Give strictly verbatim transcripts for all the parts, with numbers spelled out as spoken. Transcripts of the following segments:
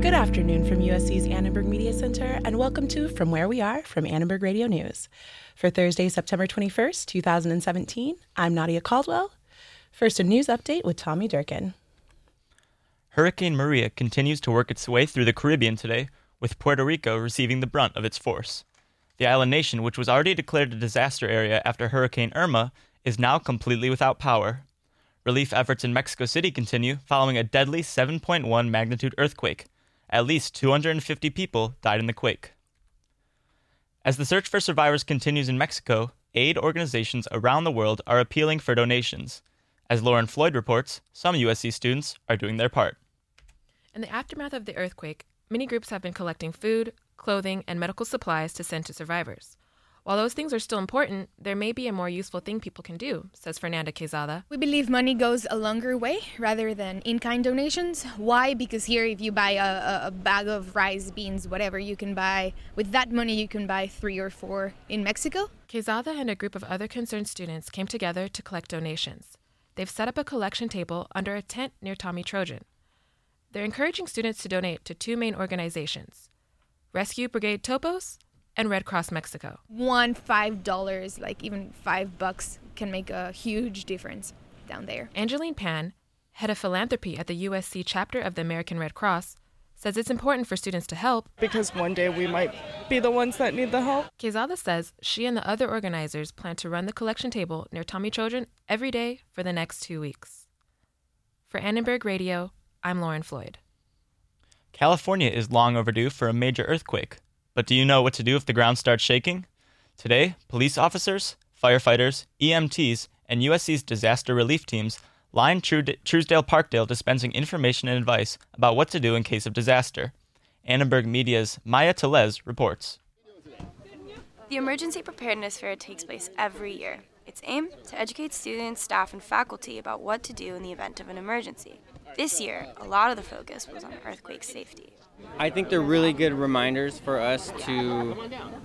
Good afternoon from U S C's Annenberg Media Center, and welcome to From Where We Are from Annenberg Radio News. For Thursday, September twenty-first, two thousand seventeen, I'm Nadia Caldwell. First, a news update with Tommy Durkin. Hurricane Maria continues to work its way through the Caribbean today, with Puerto Rico receiving the brunt of its force. The island nation, which was already declared a disaster area after Hurricane Irma, is now completely without power. Relief efforts in Mexico City continue following a deadly seven point one magnitude earthquake. At least two hundred fifty people died in the quake. As the search for survivors continues in Mexico, aid organizations around the world are appealing for donations. As Lauren Floyd reports, some U S C students are doing their part. In the aftermath of the earthquake, many groups have been collecting food, clothing, and medical supplies to send to survivors. While those things are still important, there may be a more useful thing people can do, says Fernanda Quezada. We believe money goes a longer way rather than in-kind donations. Why? Because here if you buy a, a bag of rice, beans, whatever, you can buy, with that money you can buy three or four in Mexico. Quezada and a group of other concerned students came together to collect donations. They've set up a collection table under a tent near Tommy Trojan. They're encouraging students to donate to two main organizations, Rescue Brigade Topos and Red Cross Mexico. One five dollars, like even five bucks, can make a huge difference down there. Angeline Pan, head of philanthropy at the U S C chapter of the American Red Cross, says it's important for students to help because one day we might be the ones that need the help. Quezada says she and the other organizers plan to run the collection table near Tommy Trojan every day for the next two weeks. For Annenberg Radio, I'm Lauren Floyd. California is long overdue for a major earthquake. But do you know what to do if the ground starts shaking? Today, police officers, firefighters, E M Ts, and U S C's disaster relief teams lined Truesdale-Parkdale dispensing information and advice about what to do in case of disaster. Annenberg Media's Maya Tellez reports. The Emergency Preparedness Fair takes place every year. Its aim? To educate students, staff, and faculty about what to do in the event of an emergency. This year, a lot of the focus was on earthquake safety. I think they're really good reminders for us to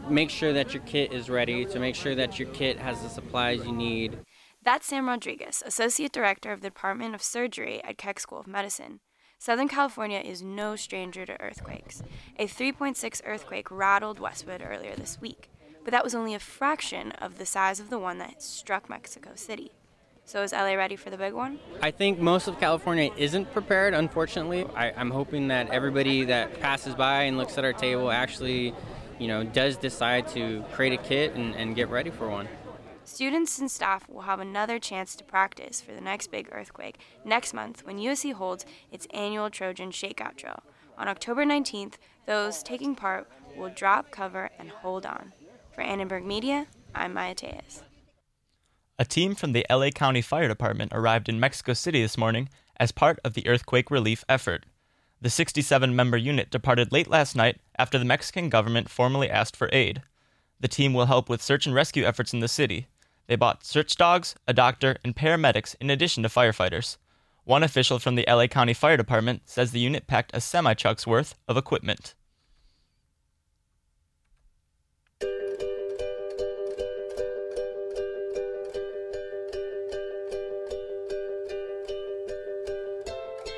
make sure that your kit is ready, to make sure that your kit has the supplies you need. That's Sam Rodriguez, Associate Director of the Department of Surgery at Keck School of Medicine. Southern California is no stranger to earthquakes. A three point six earthquake rattled Westwood earlier this week, but that was only a fraction of the size of the one that struck Mexico City. So is L A ready for the big one? I think most of California isn't prepared, unfortunately. I, I'm hoping that everybody that passes by and looks at our table actually, you know, does decide to create a kit and, and get ready for one. Students and staff will have another chance to practice for the next big earthquake next month when U S C holds its annual Trojan Shakeout Drill. On October nineteenth, those taking part will drop, cover, and hold on. For Annenberg Media, I'm Maya Tellez. A team from the L A County Fire Department arrived in Mexico City this morning as part of the earthquake relief effort. The sixty-seven member unit departed late last night after the Mexican government formally asked for aid. The team will help with search and rescue efforts in the city. They bought search dogs, a doctor, and paramedics in addition to firefighters. One official from the L A County Fire Department says the unit packed a semi-truck's worth of equipment.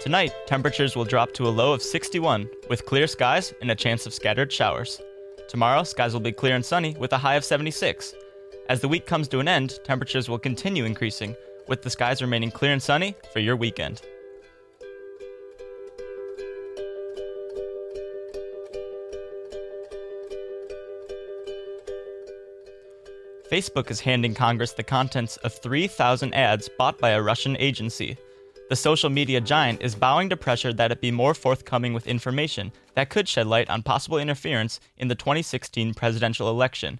Tonight, temperatures will drop to a low of sixty-one, with clear skies and a chance of scattered showers. Tomorrow, skies will be clear and sunny, with a high of seventy-six. As the week comes to an end, temperatures will continue increasing, with the skies remaining clear and sunny for your weekend. Facebook is handing Congress the contents of three thousand ads bought by a Russian agency. The social media giant is bowing to pressure that it be more forthcoming with information that could shed light on possible interference in the twenty sixteen presidential election.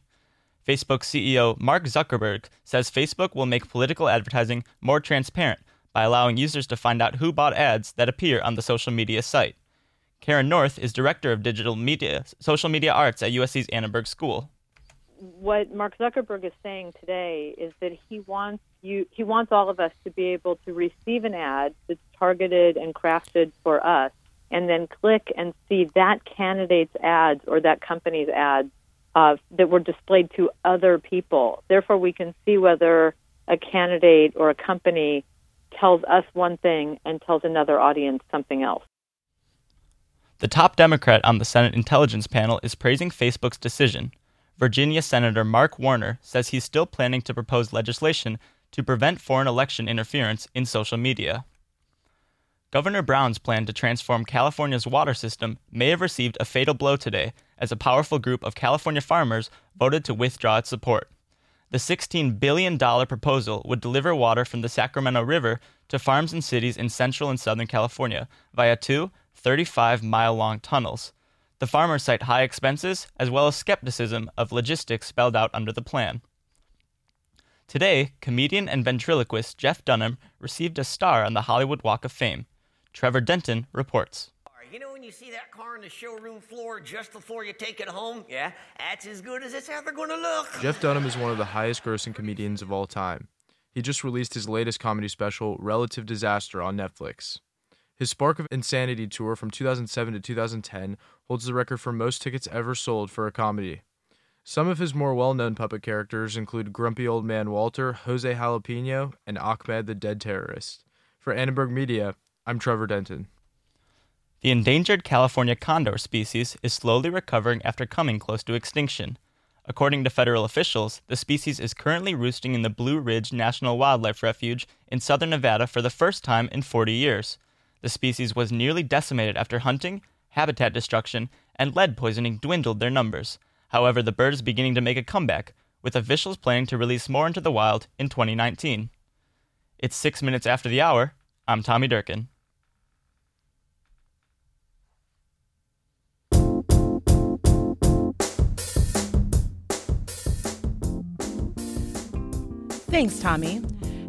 Facebook C E O Mark Zuckerberg says Facebook will make political advertising more transparent by allowing users to find out who bought ads that appear on the social media site. Karen North is Director of Digital Media, Social Media Arts at U S C's Annenberg School. What Mark Zuckerberg is saying today is that he wants you, he wants all of us to be able to receive an ad that's targeted and crafted for us and then click and see that candidate's ads or that company's ads uh, that were displayed to other people. Therefore, we can see whether a candidate or a company tells us one thing and tells another audience something else. The top Democrat on the Senate Intelligence Panel is praising Facebook's decision. Virginia Senator Mark Warner says he's still planning to propose legislation to prevent foreign election interference in social media. Governor Brown's plan to transform California's water system may have received a fatal blow today as a powerful group of California farmers voted to withdraw its support. The sixteen billion dollars proposal would deliver water from the Sacramento River to farms and cities in central and southern California via two thirty-five mile long tunnels. The farmers cite high expenses as well as skepticism of logistics spelled out under the plan. Today, comedian and ventriloquist Jeff Dunham received a star on the Hollywood Walk of Fame. Trevor Denton reports. You know when you see that car on the showroom floor just before you take it home? Yeah, that's as good as it's ever going to look. Jeff Dunham is one of the highest grossing comedians of all time. He just released his latest comedy special, Relative Disaster, on Netflix. His Spark of Insanity tour from two thousand seven to two thousand ten holds the record for most tickets ever sold for a comedy. Some of his more well-known puppet characters include Grumpy Old Man Walter, Jose Jalapeno, and Ahmed the Dead Terrorist. For Annenberg Media, I'm Trevor Denton. The endangered California condor species is slowly recovering after coming close to extinction. According to federal officials, the species is currently roosting in the Blue Ridge National Wildlife Refuge in southern Nevada for the first time in forty years. The species was nearly decimated after hunting, habitat destruction, and lead poisoning dwindled their numbers. However, the bird is beginning to make a comeback, with officials planning to release more into the wild in twenty nineteen. It's six minutes after the hour. I'm Tommy Durkin. Thanks, Tommy.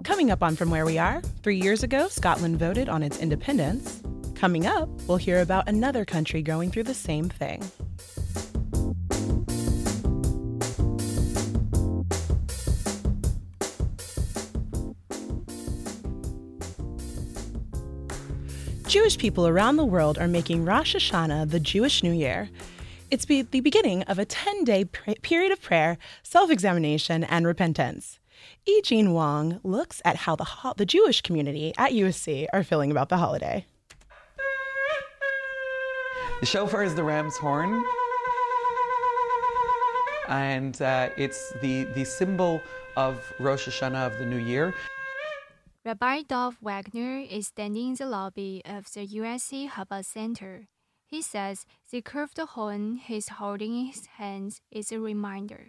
Coming up on From Where We Are, three years ago, Scotland voted on its independence. Coming up, we'll hear about another country going through the same thing. Jewish people around the world are making Rosh Hashanah the Jewish New Year. It's be- the beginning of a ten-day pr- period of prayer, self-examination, and repentance. E. Jean Wong looks at how the ho- the Jewish community at U S C are feeling about the holiday. The shofar is the ram's horn, and uh, it's the, the symbol of Rosh Hashanah, of the new year. Rabbi Dov Wagner is standing in the lobby of the U S C Hubbard Center. He says the curved horn he's holding in his hands is a reminder.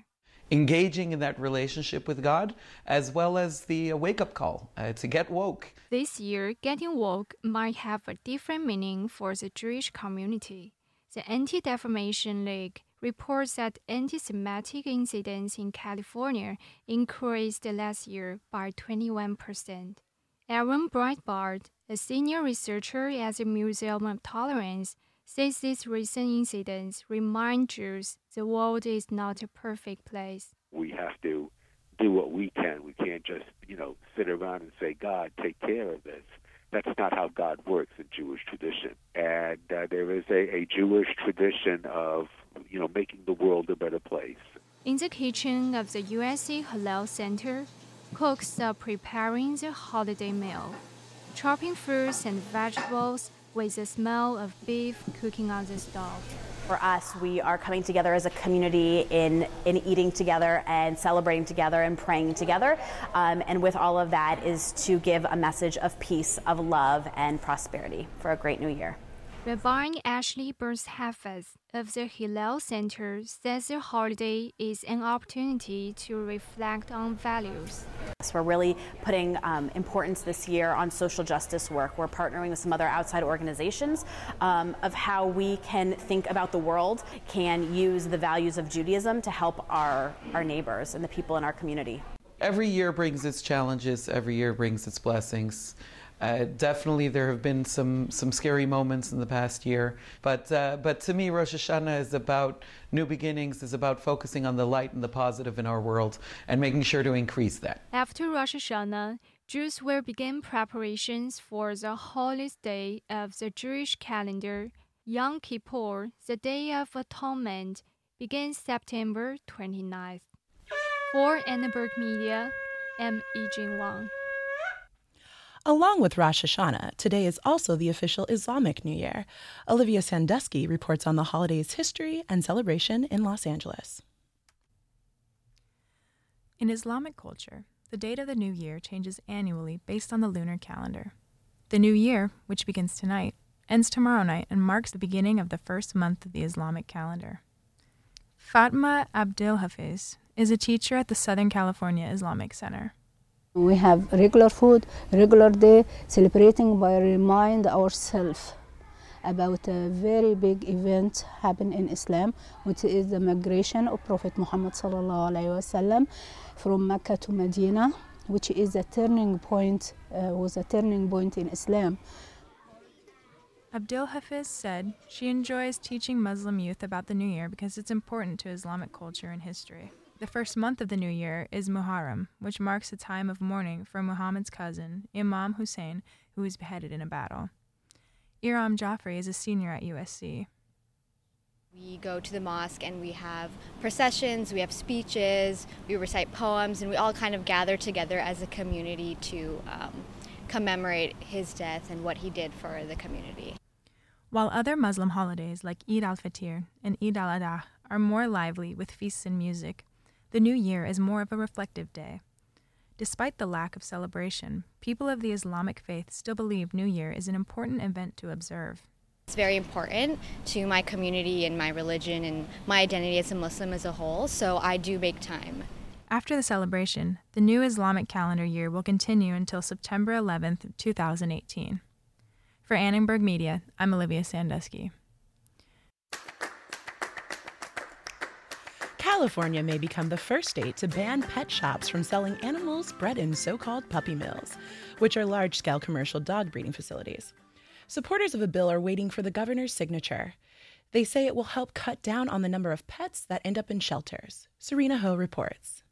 Engaging in that relationship with God, as well as the wake-up call uh, to get woke. This year, getting woke might have a different meaning for the Jewish community. The Anti-Defamation League reports that anti-Semitic incidents in California increased last year by twenty-one percent. Aaron Breitbart, a senior researcher at the Museum of Tolerance, says these recent incidents remind Jews the world is not a perfect place. We have to do what we can. We can't just, you know, sit around and say, God, take care of this. That's not how God works in Jewish tradition. And uh, there is a, a Jewish tradition of, you know, making the world a better place. In the kitchen of the U S C Hillel Center, cooks are preparing the holiday meal, chopping fruits and vegetables, with the smell of beef cooking on the stove. For us, we are coming together as a community in, in eating together and celebrating together and praying together. Um, and with all of that is to give a message of peace, of love, and prosperity for a great new year. Rabbi Ashley Burns-Hafiz of the Hillel Center says the holiday is an opportunity to reflect on values. So we're really putting um, importance this year on social justice work. We're partnering with some other outside organizations um, of how we can think about the world, can use the values of Judaism to help our, our neighbors and the people in our community. Every year brings its challenges. Every year brings its blessings. Uh, definitely, there have been some, some scary moments in the past year, but uh, but to me, Rosh Hashanah is about new beginnings, is about focusing on the light and the positive in our world and making sure to increase that. After Rosh Hashanah, Jews will begin preparations for the holiest day of the Jewish calendar, Yom Kippur, the Day of Atonement, begins September twenty-ninth. For Annenberg Media, M. E. Jean Wong. Along with Rosh Hashanah, today is also the official Islamic New Year. Olivia Sandusky reports on the holiday's history and celebration in Los Angeles. In Islamic culture, the date of the new year changes annually based on the lunar calendar. The new year, which begins tonight, ends tomorrow night and marks the beginning of the first month of the Islamic calendar. Fatma Abdelhafiz is a teacher at the Southern California Islamic Center. We have regular food, regular day, celebrating by remind ourselves about a very big event happened in Islam, which is the migration of Prophet Muhammad sallallahu alaihi wasallam from Mecca to Medina, which is a turning point, uh, was a turning point in Islam. Abdelhafiz said she enjoys teaching Muslim youth about the new year because it's important to Islamic culture and history. The first month of the new year is Muharram, which marks a time of mourning for Muhammad's cousin, Imam Hussein, who was beheaded in a battle. Iram Jaffrey is a senior at U S C. We go to the mosque and we have processions, we have speeches, we recite poems, and we all kind of gather together as a community to um, commemorate his death and what he did for the community. While other Muslim holidays like Eid al-Fitr and Eid al-Adha are more lively with feasts and music, the new year is more of a reflective day. Despite the lack of celebration, people of the Islamic faith still believe New Year is an important event to observe. It's very important to my community and my religion and my identity as a Muslim as a whole, so I do make time. After the celebration, the new Islamic calendar year will continue until September eleventh, twenty eighteen. For Annenberg Media, I'm Olivia Sandusky. California may become the first state to ban pet shops from selling animals bred in so-called puppy mills, which are large-scale commercial dog breeding facilities. Supporters of a bill are waiting for the governor's signature. They say it will help cut down on the number of pets that end up in shelters. Serena Ho reports.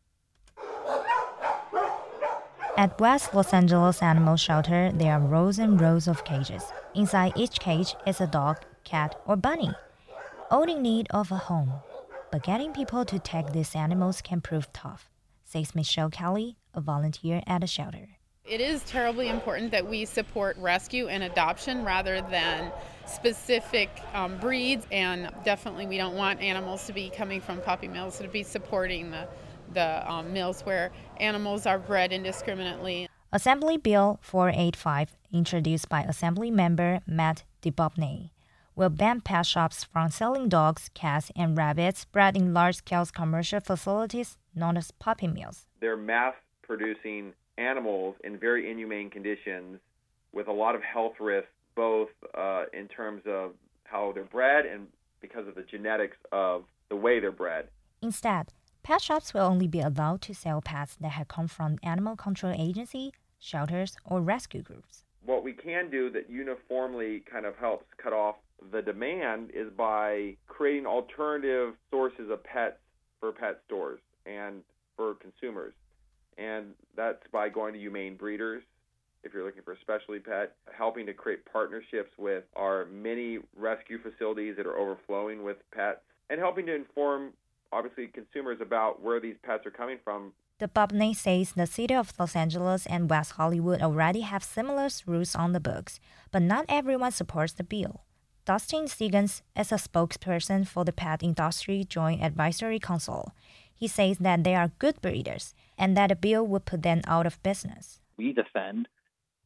At West Los Angeles Animal Shelter, there are rows and rows of cages. Inside each cage is a dog, cat, or bunny, all in need of a home. But getting people to take these animals can prove tough, says Michelle Kelly, a volunteer at a shelter. It is terribly important that we support rescue and adoption rather than specific um, breeds, and definitely we don't want animals to be coming from puppy mills, so to be supporting the, the um, mills where animals are bred indiscriminately. Assembly Bill four eighty-five, introduced by Assembly member Matt DeBobney, will ban pet shops from selling dogs, cats, and rabbits bred in large-scale commercial facilities known as puppy mills. They're mass-producing animals in very inhumane conditions with a lot of health risks, both uh, in terms of how they're bred and because of the genetics of the way they're bred. Instead, pet shops will only be allowed to sell pets that have come from animal control agency, shelters, or rescue groups. What we can do that uniformly kind of helps cut off the demand is by creating alternative sources of pets for pet stores and for consumers. And that's by going to humane breeders, if you're looking for a specialty pet, helping to create partnerships with our many rescue facilities that are overflowing with pets, and helping to inform, obviously, consumers about where these pets are coming from. DeBobney says the city of Los Angeles and West Hollywood already have similar rules on the books, but not everyone supports the bill. Dustin Stevens is a spokesperson for the Pet Industry Joint Advisory Council. He says that they are good breeders and that a bill would put them out of business. We defend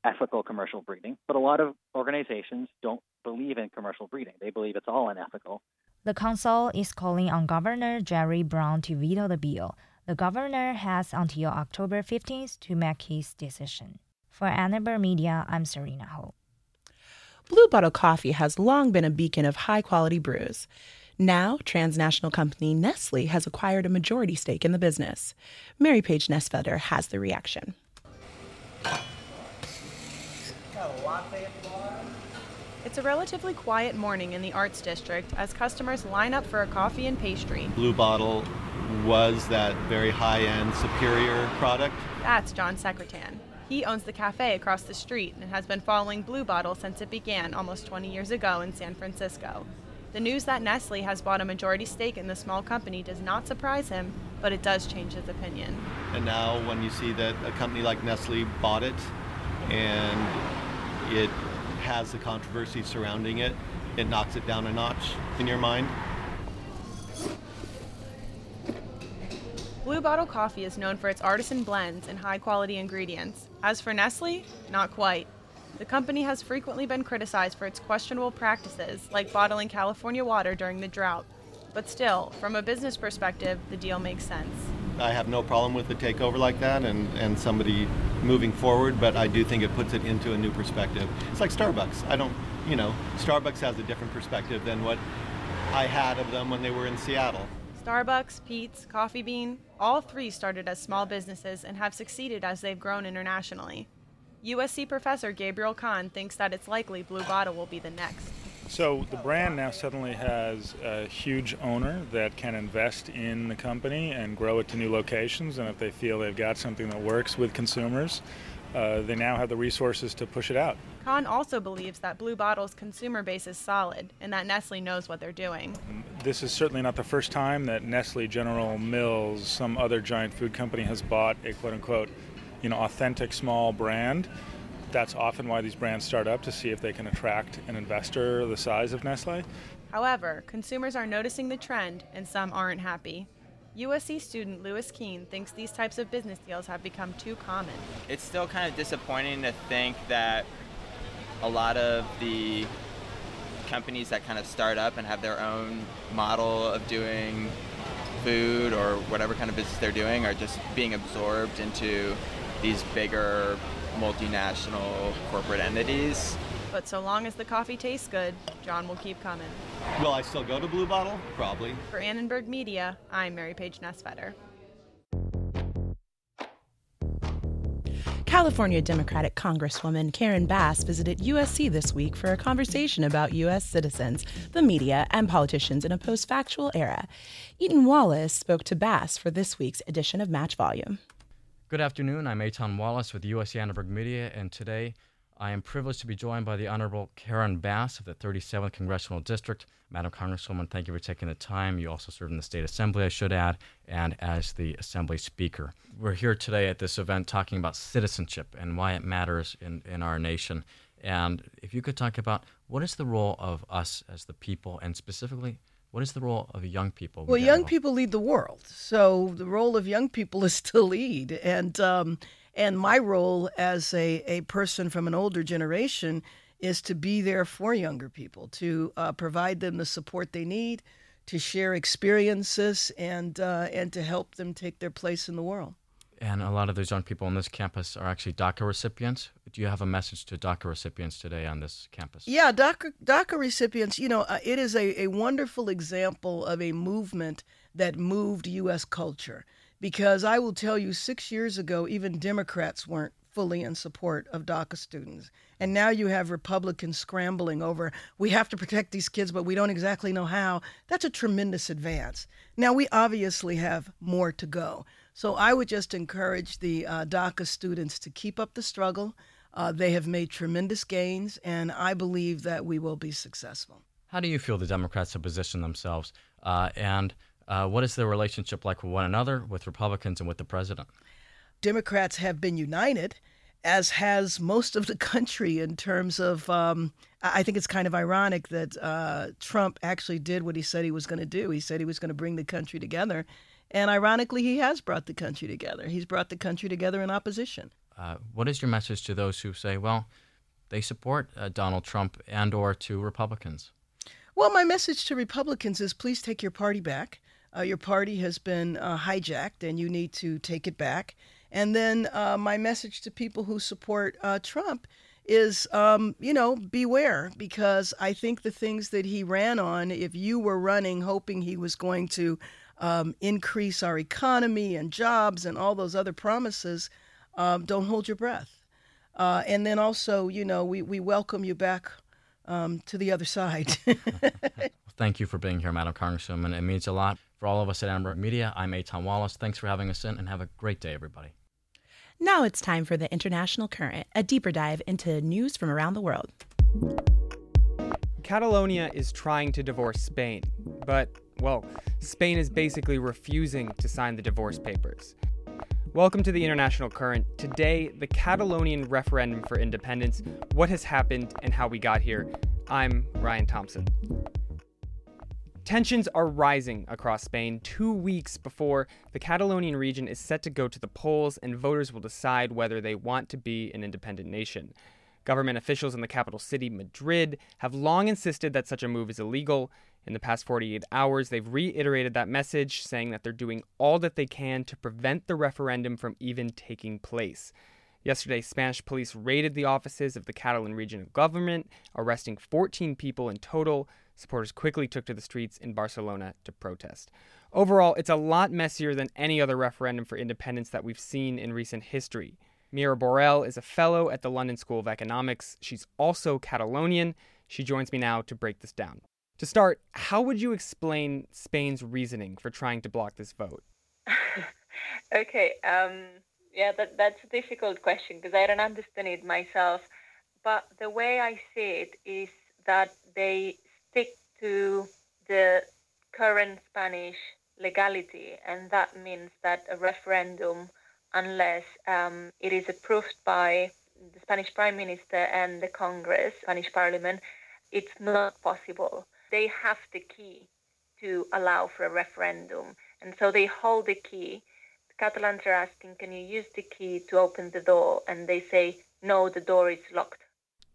ethical commercial breeding, but a lot of organizations don't believe in commercial breeding. They believe it's all unethical. The council is calling on Governor Jerry Brown to veto the bill. The governor has until October fifteenth to make his decision. For Annenberg Media, I'm Serena Ho. Blue Bottle Coffee has long been a beacon of high-quality brews. Now, transnational company Nestle has acquired a majority stake in the business. Mary Page Nesfeder has the reaction. It's a relatively quiet morning in the Arts District as customers line up for a coffee and pastry. Blue Bottle was that very high-end, superior product. That's John Secretan. He owns the cafe across the street and has been following Blue Bottle since it began almost twenty years ago in San Francisco. The news that Nestle has bought a majority stake in the small company does not surprise him, but it does change his opinion. And now when you see that a company like Nestle bought it and it has the controversy surrounding it, it knocks it down a notch in your mind. Blue Bottle Coffee is known for its artisan blends and high-quality ingredients. As for Nestle, not quite. The company has frequently been criticized for its questionable practices, like bottling California water during the drought. But still, from a business perspective, the deal makes sense. I have no problem with a takeover like that and, and somebody moving forward, but I do think it puts it into a new perspective. It's like Starbucks. I don't, you know, Starbucks has a different perspective than what I had of them when they were in Seattle. Starbucks, Peet's, Coffee Bean, all three started as small businesses and have succeeded as they've grown internationally. U S C professor Gabriel Kahn thinks that it's likely Blue Bottle will be the next. So the brand now suddenly has a huge owner that can invest in the company and grow it to new locations, and if they feel they've got something that works with consumers, uh, they now have the resources to push it out. Kahn also believes that Blue Bottle's consumer base is solid and that Nestle knows what they're doing. This is certainly not the first time that Nestle, General Mills, some other giant food company has bought a quote-unquote, you know, authentic small brand. That's often why these brands start up, to see if they can attract an investor the size of Nestle. However, consumers are noticing the trend and some aren't happy. U S C student Lewis Keene thinks these types of business deals have become too common. It's still kind of disappointing to think that a lot of the companies that kind of start up and have their own model of doing food or whatever kind of business they're doing are just being absorbed into these bigger multinational corporate entities. But so long as the coffee tastes good, John will keep coming. Will I still go to Blue Bottle? Probably. For Annenberg Media, I'm Mary Page Nesfeder. California Democratic Congresswoman Karen Bass visited U S C this week for a conversation about U S citizens, the media, and politicians in a post-factual era. Eaton Wallace spoke to Bass for this week's edition of Match Volume. Good afternoon. I'm Eitan Wallace with U S C Annenberg Media, and today I am privileged to be joined by the Honorable Karen Bass of the thirty-seventh Congressional District. Madam Congresswoman, thank you for taking the time. You also served in the State Assembly, I should add, and as the Assembly Speaker. We're here today at this event talking about citizenship and why it matters in, in our nation. And if you could talk about what is the role of us as the people, and specifically, what is the role of young people? Well, young people lead the world. So the role of young people is to lead. And um, and my role as a, a person from an older generation is to be there for younger people, to uh, provide them the support they need, to share experiences, and uh, and to help them take their place in the world. And a lot of those young people on this campus are actually DACA recipients. Do you have a message to DACA recipients today on this campus? Yeah, DACA, DACA recipients, you know, uh, it is a, a wonderful example of a movement that moved U S culture. Because I will tell you, six years ago, even Democrats weren't fully in support of DACA students. And now you have Republicans scrambling over, we have to protect these kids, but we don't exactly know how. That's a tremendous advance. Now, we obviously have more to go. So I would just encourage the uh, DACA students to keep up the struggle. Uh, they have made tremendous gains, and I believe that we will be successful. How do you feel the Democrats have positioned themselves? Uh, and uh, what is their relationship like with one another, with Republicans, and with the president? Democrats have been united, as has most of the country in terms of, um, I think it's kind of ironic that uh, Trump actually did what he said he was going to do. He said he was going to bring the country together. And ironically, he has brought the country together. He's brought the country together in opposition. Uh, what is your message to those who say, well, they support uh, Donald Trump, and or to Republicans? Well, my message to Republicans is please take your party back. Uh, your party has been uh, hijacked, and you need to take it back. And then uh, my message to people who support uh, Trump is, um, you know, beware, because I think the things that he ran on, if you were running hoping he was going to Um, increase our economy and jobs and all those other promises, um, don't hold your breath. Uh, and then also, you know, we, we welcome you back um, to the other side. Well, thank you for being here, Madam Congresswoman. It means a lot. For all of us at Annenberg Media, I'm Eitan Wallace. Thanks for having us in, and have a great day, everybody. Now it's time for the International Current, a deeper dive into news from around the world. Catalonia is trying to divorce Spain, but, well, Spain is basically refusing to sign the divorce papers. Welcome to the International Current. Today, the Catalonian referendum for independence, what has happened and how we got here. I'm Ryan Thompson. Tensions are rising across Spain two weeks before the Catalonian region is set to go to the polls and voters will decide whether they want to be an independent nation. Government officials in the capital city, Madrid, have long insisted that such a move is illegal. In the past forty-eight hours, they've reiterated that message, saying that they're doing all that they can to prevent the referendum from even taking place. Yesterday, Spanish police raided the offices of the Catalan regional government, arresting fourteen people in total. Supporters quickly took to the streets in Barcelona to protest. Overall, it's a lot messier than any other referendum for independence that we've seen in recent history. Mira Borrell is a fellow at the London School of Economics. She's also Catalonian. She joins me now to break this down. To start, how would you explain Spain's reasoning for trying to block this vote? Okay, um, yeah, that, that's a difficult question because I don't understand it myself. But the way I see it is that they stick to the current Spanish legality, and that means that a referendum, unless um, it is approved by the Spanish Prime Minister and the Congress, Spanish Parliament, it's not possible. They have the key to allow for a referendum, and so they hold the key. The Catalans are asking, can you use the key to open the door? And they say, no, the door is locked.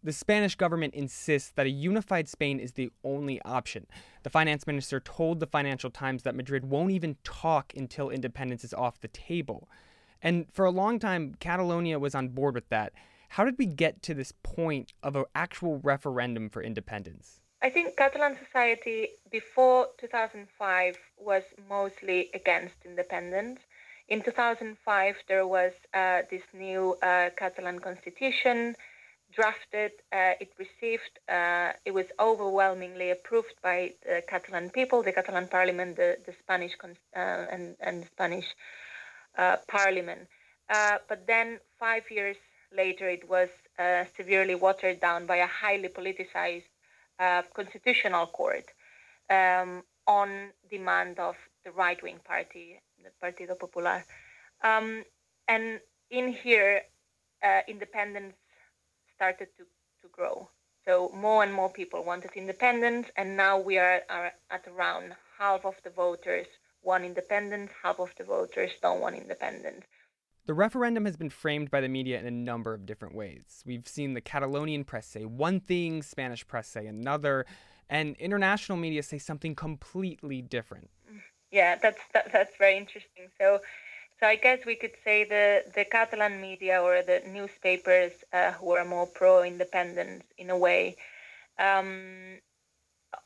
The Spanish government insists that a unified Spain is the only option. The finance minister told the Financial Times that Madrid won't even talk until independence is off the table. And for a long time, Catalonia was on board with that. How did we get to this point of an actual referendum for independence? I think Catalan society before two thousand five was mostly against independence. In two thousand five, there was uh, this new uh, Catalan constitution drafted, uh, it received, uh, it was overwhelmingly approved by the Catalan people, the Catalan parliament, the, the Spanish con- uh, and, and the Spanish uh, parliament. Uh, but then five years later, it was uh, severely watered down by a highly politicized uh, constitutional court um, on demand of the right-wing party, the Partido Popular. Um, and in here, uh, independence started to, to grow. So more and more people wanted independence, and now we are, are at around half of the voters want independence, half of the voters don't want independence. The referendum has been framed by the media in a number of different ways. We've seen the Catalonian press say one thing, Spanish press say another, and international media say something completely different. Yeah, that's that, that's very interesting. So So I guess we could say the, the Catalan media or the newspapers uh, who are more pro-independence in a way, um,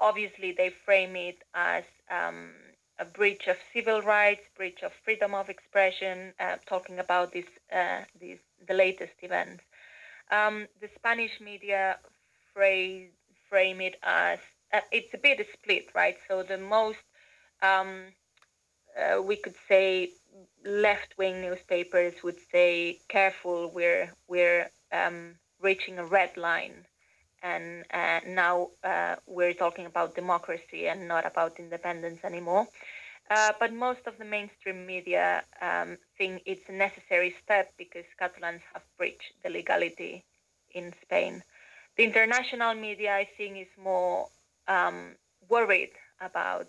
obviously they frame it as um, a breach of civil rights, breach of freedom of expression, uh, talking about this, uh, this, the latest events. Um, the Spanish media fra- frame it as, uh, it's a bit split, right? So the most, um, uh, we could say, left-wing newspapers would say, "Careful, we're we're um, reaching a red line, and uh, now uh, we're talking about democracy and not about independence anymore." Uh, but most of the mainstream media um, think it's a necessary step because Catalans have breached the legality in Spain. The international media, I think, is more um, worried about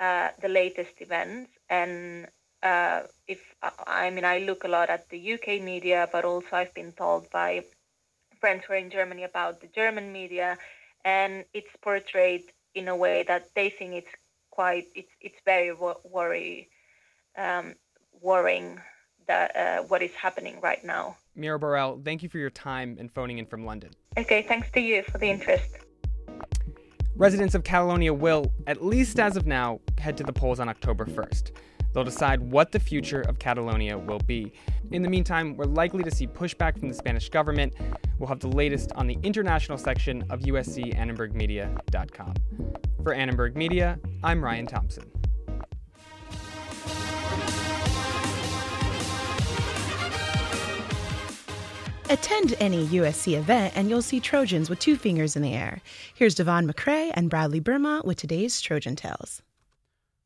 uh, the latest events and. Uh, if I mean, I look a lot at the U K media, but also I've been told by friends who are in Germany about the German media, and it's portrayed in a way that they think it's quite, it's it's very worry, um, worrying that uh, what is happening right now. Mira Borrell, thank you for your time and phoning in from London. Okay, thanks to you for the interest. Residents of Catalonia will, at least as of now, head to the polls on October first. They'll decide what the future of Catalonia will be. In the meantime, we're likely to see pushback from the Spanish government. We'll have the latest on the international section of U S C Annenberg Media dot com. For Annenberg Media, I'm Ryan Thompson. Attend any U S C event and you'll see Trojans with two fingers in the air. Here's Devon McCrae and Bradley Burma with today's Trojan Tales.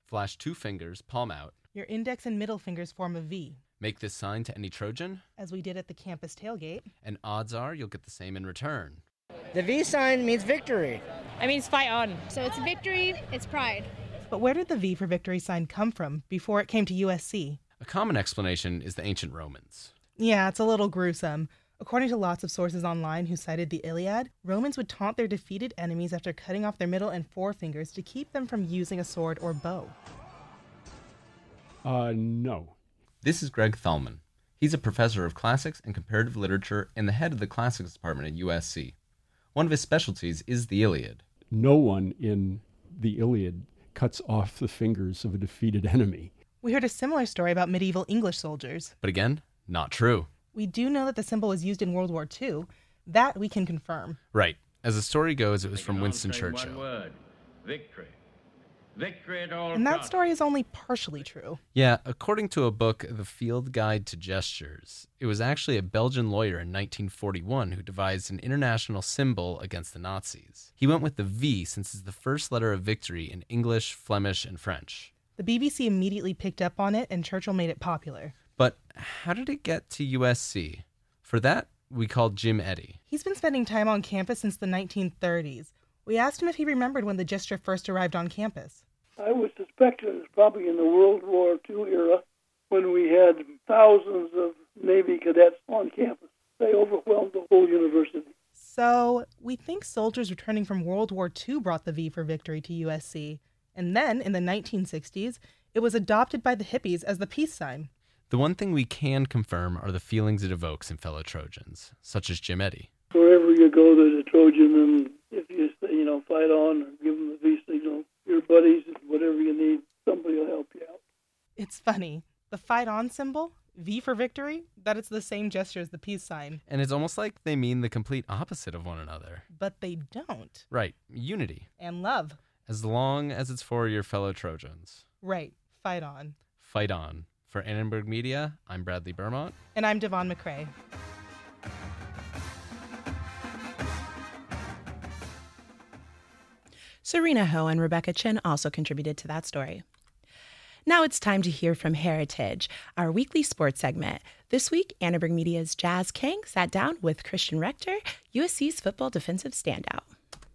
Flash two fingers, palm out. Your index and middle fingers form a V. Make this sign to any Trojan, as we did at the campus tailgate, and odds are you'll get the same in return. The V sign means victory. It means fight on. So it's victory, it's pride. But where did the V for victory sign come from before it came to U S C? A common explanation is the ancient Romans. Yeah, it's a little gruesome. According to lots of sources online who cited the Iliad, Romans would taunt their defeated enemies after cutting off their middle and forefingers to keep them from using a sword or bow. Uh, no. This is Greg Thalman. He's a professor of classics and comparative literature and the head of the classics department at U S C. One of his specialties is the Iliad. No one in the Iliad cuts off the fingers of a defeated enemy. We heard a similar story about medieval English soldiers. But again, not true. We do know that the symbol was used in World War Two. That we can confirm. Right. As the story goes, it was from Winston Churchill. One word. Victory. Victory at all costs. And that story is only partially true. Yeah, according to a book, The Field Guide to Gestures, it was actually a Belgian lawyer in nineteen forty-one who devised an international symbol against the Nazis. He went with the V since it's the first letter of victory in English, Flemish, and French. The B B C immediately picked up on it, and Churchill made it popular. But how did it get to U S C? For that, we called Jim Eddy. He's been spending time on campus since the nineteen thirties. We asked him if he remembered when the gesture first arrived on campus. I would suspect it was probably in the World War Two era when we had thousands of Navy cadets on campus. They overwhelmed the whole university. So we think soldiers returning from World War Two brought the V for victory to U S C. And then, in the nineteen sixties, it was adopted by the hippies as the peace sign. The one thing we can confirm are the feelings it evokes in fellow Trojans, such as Jim Eddy. Wherever you go, there's a Trojan, and if you say, you know, fight on, or give them the V signal, your buddies, whatever you need, somebody will help you out. It's funny. The fight on symbol, V for victory, that it's the same gesture as the peace sign. And it's almost like they mean the complete opposite of one another. But they don't. Right. Unity. And love. As long as it's for your fellow Trojans. Right. Fight on. Fight on. For Annenberg Media, I'm Bradley Burmont. And I'm Devon McCrae. Serena Ho and Rebecca Chin also contributed to that story. Now it's time to hear from Heritage, our weekly sports segment. This week, Annenberg Media's Jazz King sat down with Christian Rector, U S C's football defensive standout.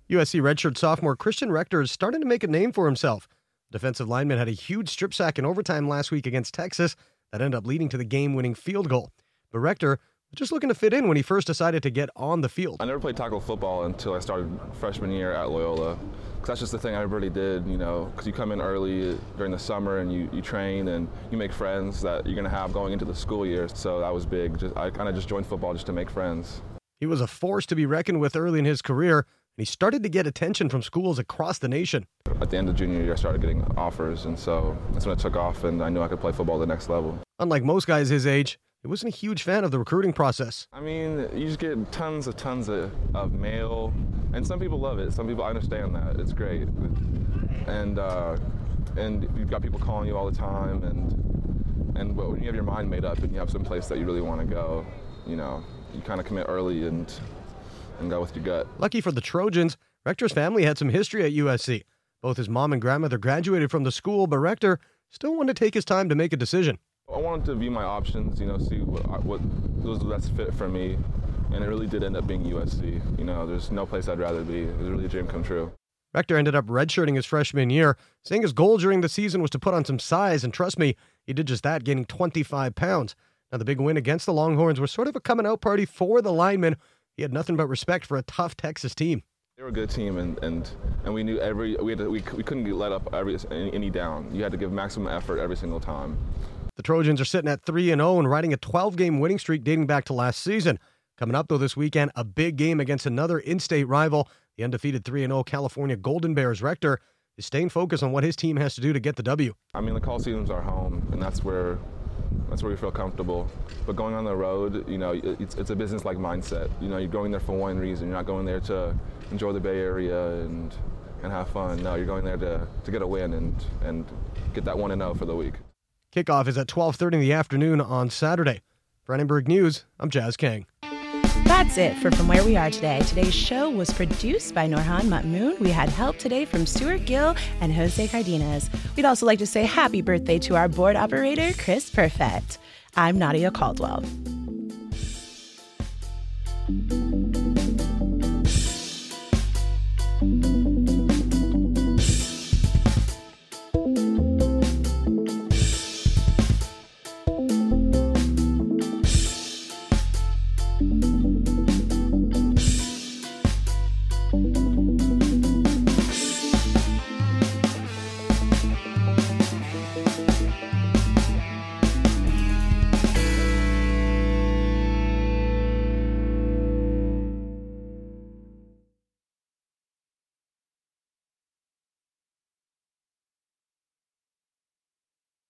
U S C redshirt sophomore Christian Rector is starting to make a name for himself. Defensive lineman had a huge strip sack in overtime last week against Texas that ended up leading to the game-winning field goal. But Rector was just looking to fit in when he first decided to get on the field. I never played tackle football until I started freshman year at Loyola, because that's just the thing everybody did, you know, because you come in early during the summer and you, you train and you make friends that you're going to have going into the school year. So that was big. Just, I kind of just joined football just to make friends. He was a force to be reckoned with early in his career, and he started to get attention from schools across the nation. At the end of junior year, I started getting offers, and so that's when it took off, and I knew I could play football at the next level. Unlike most guys his age, he wasn't a huge fan of the recruiting process. I mean, you just get tons of tons of, of mail, and some people love it. Some people, I understand that. It's great. And uh, and you've got people calling you all the time, and, and when you have your mind made up and you have some place that you really want to go, you know, you kind of commit early and... and go with your gut. Lucky for the Trojans, Rector's family had some history at U S C. Both his mom and grandmother graduated from the school, but Rector still wanted to take his time to make a decision. I wanted to view my options, you know, see what, what was the best fit for me, and it really did end up being U S C. You know, there's no place I'd rather be. It was really a dream come true. Rector ended up redshirting his freshman year, saying his goal during the season was to put on some size, and trust me, he did just that, gaining twenty-five pounds. Now, the big win against the Longhorns was sort of a coming-out party for the lineman. He had nothing but respect for a tough Texas team. They were a good team, and and, and we knew every we had to, we we couldn't get let up every any down. You had to give maximum effort every single time. The Trojans are sitting at three and oh and riding a twelve-game winning streak dating back to last season. Coming up though this weekend, a big game against another in-state rival, the undefeated three and oh California Golden Bears. Rector is staying focused on what his team has to do to get the W. I mean, the Coliseum's our home, and that's where. That's where we feel comfortable. But going on the road, you know, it's, it's a business-like mindset. You know, you're going there for one reason. You're not going there to enjoy the Bay Area and and have fun. No, you're going there to, to get a win and, and get that one and oh for the week. Kickoff is at twelve thirty in the afternoon on Saturday. For Annenberg News, I'm Jazz Kang. That's it for From Where We Are Today. Today's show was produced by Norhan Matmoon. We had help today from Stuart Gill and Jose Cardenas. We'd also like to say happy birthday to our board operator, Chris Perfett. I'm Nadia Caldwell.